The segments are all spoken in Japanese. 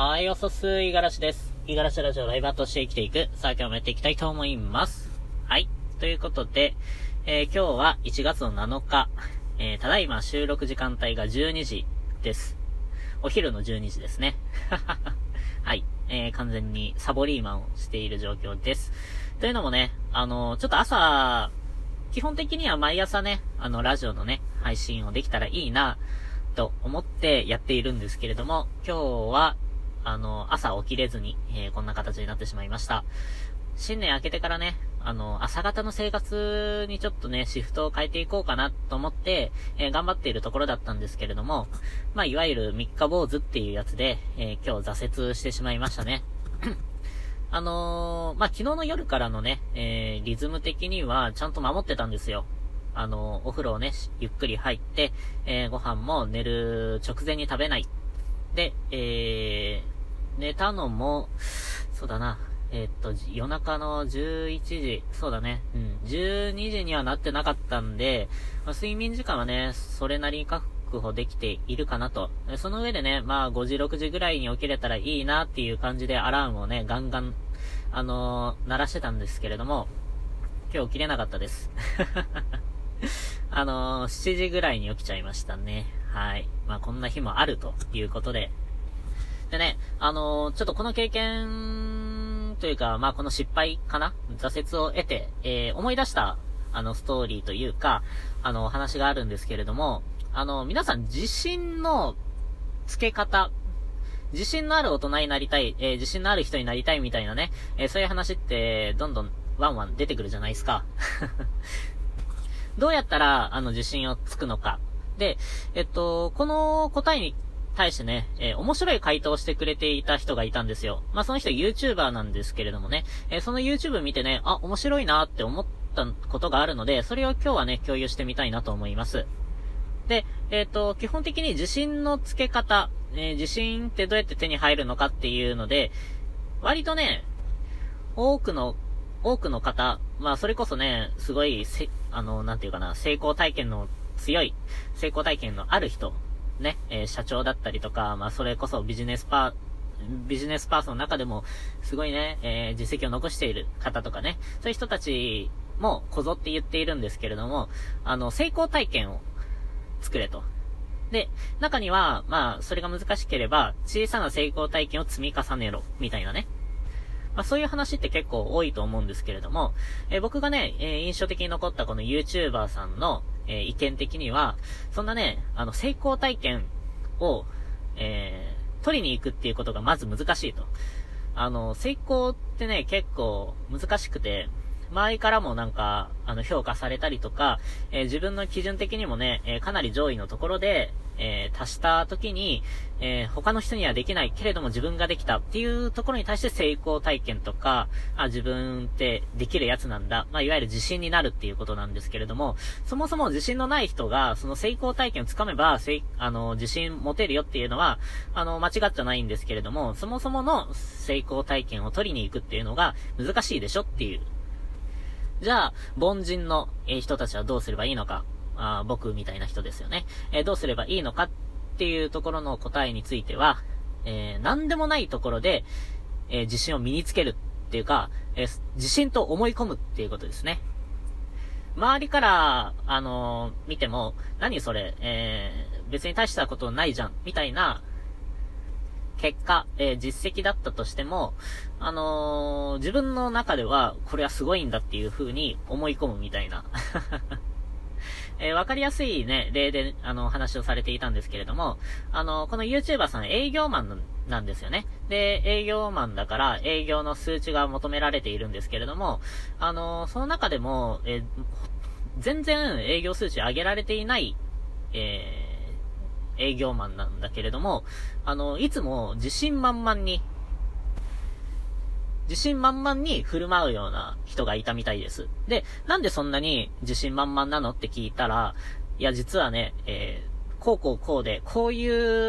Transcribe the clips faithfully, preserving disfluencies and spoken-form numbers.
はい、おそすいがらしです。いがらしラジオ、ライバーとして生きていく。さあ、今日もやっていきたいと思います。はい、ということで、えー、今日はいちがつのなのか、えー、ただいま収録時間帯がじゅうにじです。お昼のじゅうにじですね。はい、えー、完全にサボリーマンをしている状況です。というのもね、あのー、ちょっと朝基本的には毎朝ね、あのラジオのね配信をできたらいいなと思ってやっているんですけれども、今日はあの朝起きれずに、えー、こんな形になってしまいました。新年明けてからね、あの朝方の生活にちょっとねシフトを変えていこうかなと思って、えー、頑張っているところだったんですけれども、まあいわゆる三日坊主っていうやつで、えー、今日挫折してしまいましたね。あのー、まあ、昨日の夜からのね、えー、リズム的にはちゃんと守ってたんですよ。あのー、お風呂をね、ゆっくり入って、えー、ご飯も寝る直前に食べない。で、えー、寝たのも、そうだな、えー、っと、夜中のじゅういちじ、そうだね、うん、じゅうにじにはなってなかったんで、まあ、睡眠時間はね、それなりに確保できているかなと。その上でね、まあごじろくじぐらいに起きれたらいいなっていう感じでアラームをねガンガンあのー、鳴らしてたんですけれども、今日起きれなかったです。あのー、しちじぐらいに起きちゃいましたね。はい、まあこんな日もあるということで、でね、あのー、ちょっとこの経験というか、まあこの失敗かな、挫折を得て、えー、思い出したあのストーリーというか、あのお話があるんですけれども、あの、皆さん、自信のつけ方、自信のある大人になりたい、えー、自信のある人になりたいみたいなね、えー、そういう話って、どんどんワンワン出てくるじゃないですか。どうやったら、あの、自信をつくのか。で、えっと、この答えに対してね、えー、面白い回答をしてくれていた人がいたんですよ。まあ、その人 YouTuber なんですけれどもね、えー、その YouTube 見てね、あ、面白いなって思ったことがあるので、それを今日はね、共有してみたいなと思います。で、えっと、基本的に自信のつけ方、えー、自信ってどうやって手に入るのかっていうので、割とね、多くの、多くの方、まあそれこそね、すごい、せ、あの、なんていうかな、成功体験の強い、成功体験のある人、ね、えー、社長だったりとか、まあそれこそビジネスパー、ビジネスパーソンの中でも、すごいね、えー、実績を残している方とかね、そういう人たちもこぞって言っているんですけれども、あの、成功体験を、作れと。で、中には、まあ、それが難しければ、小さな成功体験を積み重ねろ、みたいなね。まあ、そういう話って結構多いと思うんですけれども、えー、僕がね、えー、印象的に残ったこの YouTuber さんの、えー、意見的には、そんなね、あの、成功体験を、えー、取りに行くっていうことがまず難しいと。あの、成功ってね、結構難しくて、周りからもなんか、あの、評価されたりとか、えー、自分の基準的にもね、えー、かなり上位のところで、えー、達した時に、えー、他の人にはできないけれども自分ができたっていうところに対して成功体験とか、あ、自分ってできるやつなんだ。まあ、いわゆる自信になるっていうことなんですけれども、そもそも自信のない人が、その成功体験をつかめば、せい、あの、自信持てるよっていうのは、あの、間違ってないんですけれども、そもそもの成功体験を取りに行くっていうのが難しいでしょっていう。じゃあ、凡人の、えー、人たちはどうすればいいのか、あ、僕みたいな人ですよね、えー、どうすればいいのかっていうところの答えについては、えー、何でもないところで、えー、自信を身につけるっていうか、えー、自信と思い込むっていうことですね。周りから、あのー、見ても、何それ、えー、別に大したことないじゃん、みたいな、結果、えー、実績だったとしても、あのー、自分の中ではこれはすごいんだっていう風に思い込むみたいな。えー、わかりやすいね、例で、あの、話をされていたんですけれども、あのー、この YouTuber さん営業マンなんですよね。で、営業マンだから営業の数値が求められているんですけれども、あのー、その中でも、えー、全然営業数値上げられていない、えー営業マンなんだけれども、あの、いつも自信満々に、自信満々に振る舞うような人がいたみたいです。で、なんでそんなに自信満々なのって聞いたら、いや、実はね、えー、こうこうこうで、こうい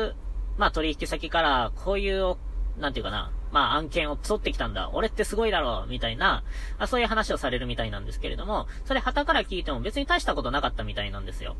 う、まあ、取引先から、こういう、なんていうかな、まあ、案件を取ってきたんだ。俺ってすごいだろうみたいな、あ、そういう話をされるみたいなんですけれども、それ旗から聞いても別に大したことなかったみたいなんですよ。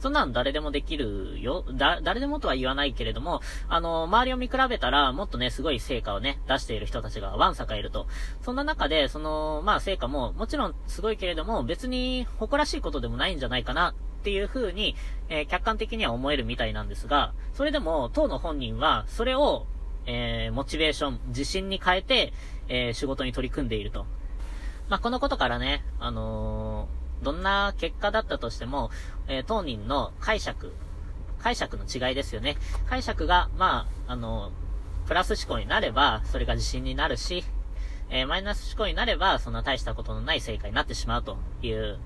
そんなの誰でもできるよ。だ、誰でもとは言わないけれども、あの、周りを見比べたら、もっとね、すごい成果をね、出している人たちがわんさかいると。そんな中で、その、まあ、成果も、もちろんすごいけれども、別に誇らしいことでもないんじゃないかな、っていう風に、えー、客観的には思えるみたいなんですが、それでも、当の本人は、それを、えー、モチベーション、自信に変えて、えー、仕事に取り組んでいると。まあ、このことからね、あのー、どんな結果だったとしても、えー、当人の解釈、解釈の違いですよね。解釈が、まあ、あのー、プラス思考になれば、それが自信になるし、えー、マイナス思考になれば、そんな大したことのない成果になってしまうという。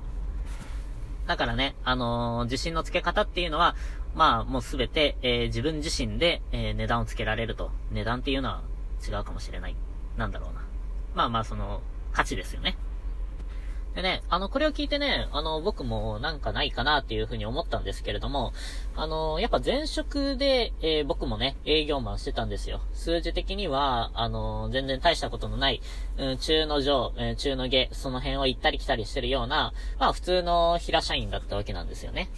だからね、あのー、自信のつけ方っていうのは、まあ、もうすべて、えー、自分自身で、えー、値段をつけられると。値段っていうのは違うかもしれない。なんだろうな。まあまあ、その、価値ですよね。でね、あの、これを聞いてね、あの、僕もなんかないかなっていうふうに思ったんですけれども、あの、やっぱ前職で、えー、僕もね、営業マンしてたんですよ。数字的には、あの、全然大したことのない、うん、中の上、えー、中の下、その辺を行ったり来たりしてるような、まあ普通の平社員だったわけなんですよね。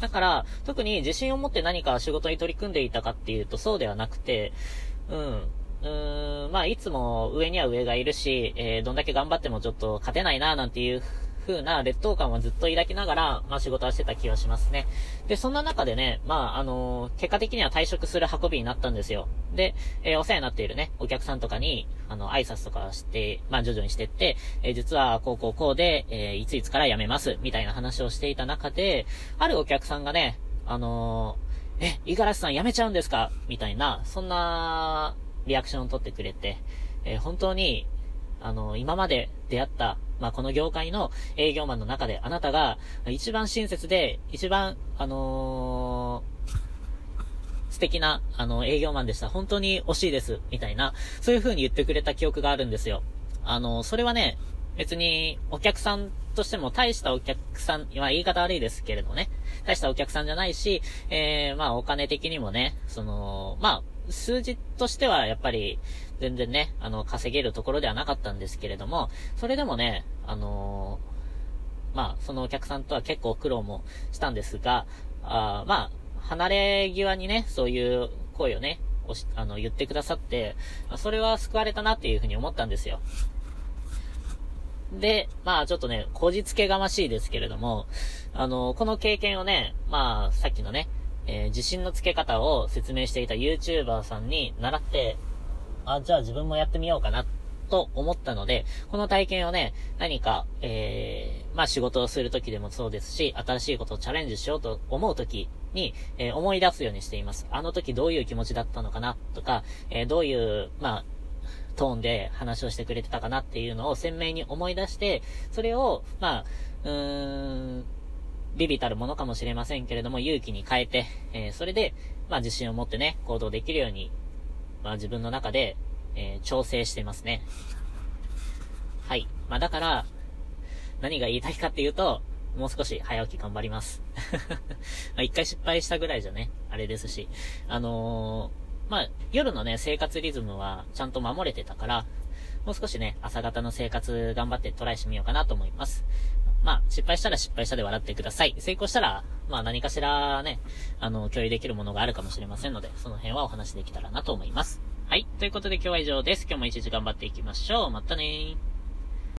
だから、特に自信を持って何か仕事に取り組んでいたかっていうとそうではなくて、うん。うーん、まあ、いつも上には上がいるし、えー、どんだけ頑張ってもちょっと勝てないな、なんていう風な劣等感はずっと抱きながら、まあ、仕事はしてた気はしますね。で、そんな中でね、まあ、あのー、結果的には退職する運びになったんですよ。で、えー、お世話になっているね、お客さんとかに、あの、挨拶とかして、まあ、徐々にしてって、えー、実は、こうこうこうで、えー、いついつから辞めます、みたいな話をしていた中で、あるお客さんがね、あのー、え、五十嵐さん辞めちゃうんですかみたいな、そんな、リアクションを取ってくれて、えー、本当に、あの、今まで出会った、まあ、この業界の営業マンの中で、あなたが一番親切で、一番、あのー、素敵な、あの、営業マンでした。本当に惜しいです。みたいな、そういう風に言ってくれた記憶があるんですよ。あのー、それはね、別に、お客さんとしても大したお客さん、まあ、言い方悪いですけれどね、大したお客さんじゃないし、えー、まあ、お金的にもね、その、まあ、数字としてはやっぱり全然ね、あの、稼げるところではなかったんですけれども、それでもね、あのー、まあ、そのお客さんとは結構苦労もしたんですが、あまあ、離れ際にね、そういう声をね、おしあの言ってくださって、それは救われたなっていうふうに思ったんですよ。で、まあちょっとね、こじつけがましいですけれども、あのー、この経験をね、まあ、さっきのね、えー、自信のつけ方を説明していた YouTuber さんに習って、あ、じゃあ自分もやってみようかなと思ったので、この体験をね、何か、えー、まあ仕事をするときでもそうですし、新しいことをチャレンジしようと思うときに、えー、思い出すようにしています。あの時どういう気持ちだったのかなとか、えー、どういう、まあ、トーンで話をしてくれてたかなっていうのを鮮明に思い出して、それを、まあ、うーん、ビビたるものかもしれませんけれども、勇気に変えて、えー、それで、まあ、自信を持ってね、行動できるように、まあ、自分の中で、えー、調整してますね。はい。まあ、だから、何が言いたいかっていうと、もう少し早起き頑張ります。まあ、一回失敗したぐらいじゃね、あれですし、あのー、まあ、夜のね、生活リズムはちゃんと守れてたから、もう少しね、朝方の生活頑張ってトライしてみようかなと思います。まあ、失敗したら失敗したで笑ってください。成功したら、まあ何かしらね、あの、共有できるものがあるかもしれませんので、その辺はお話できたらなと思います。はい。ということで今日は以上です。今日も一日頑張っていきましょう。またねー。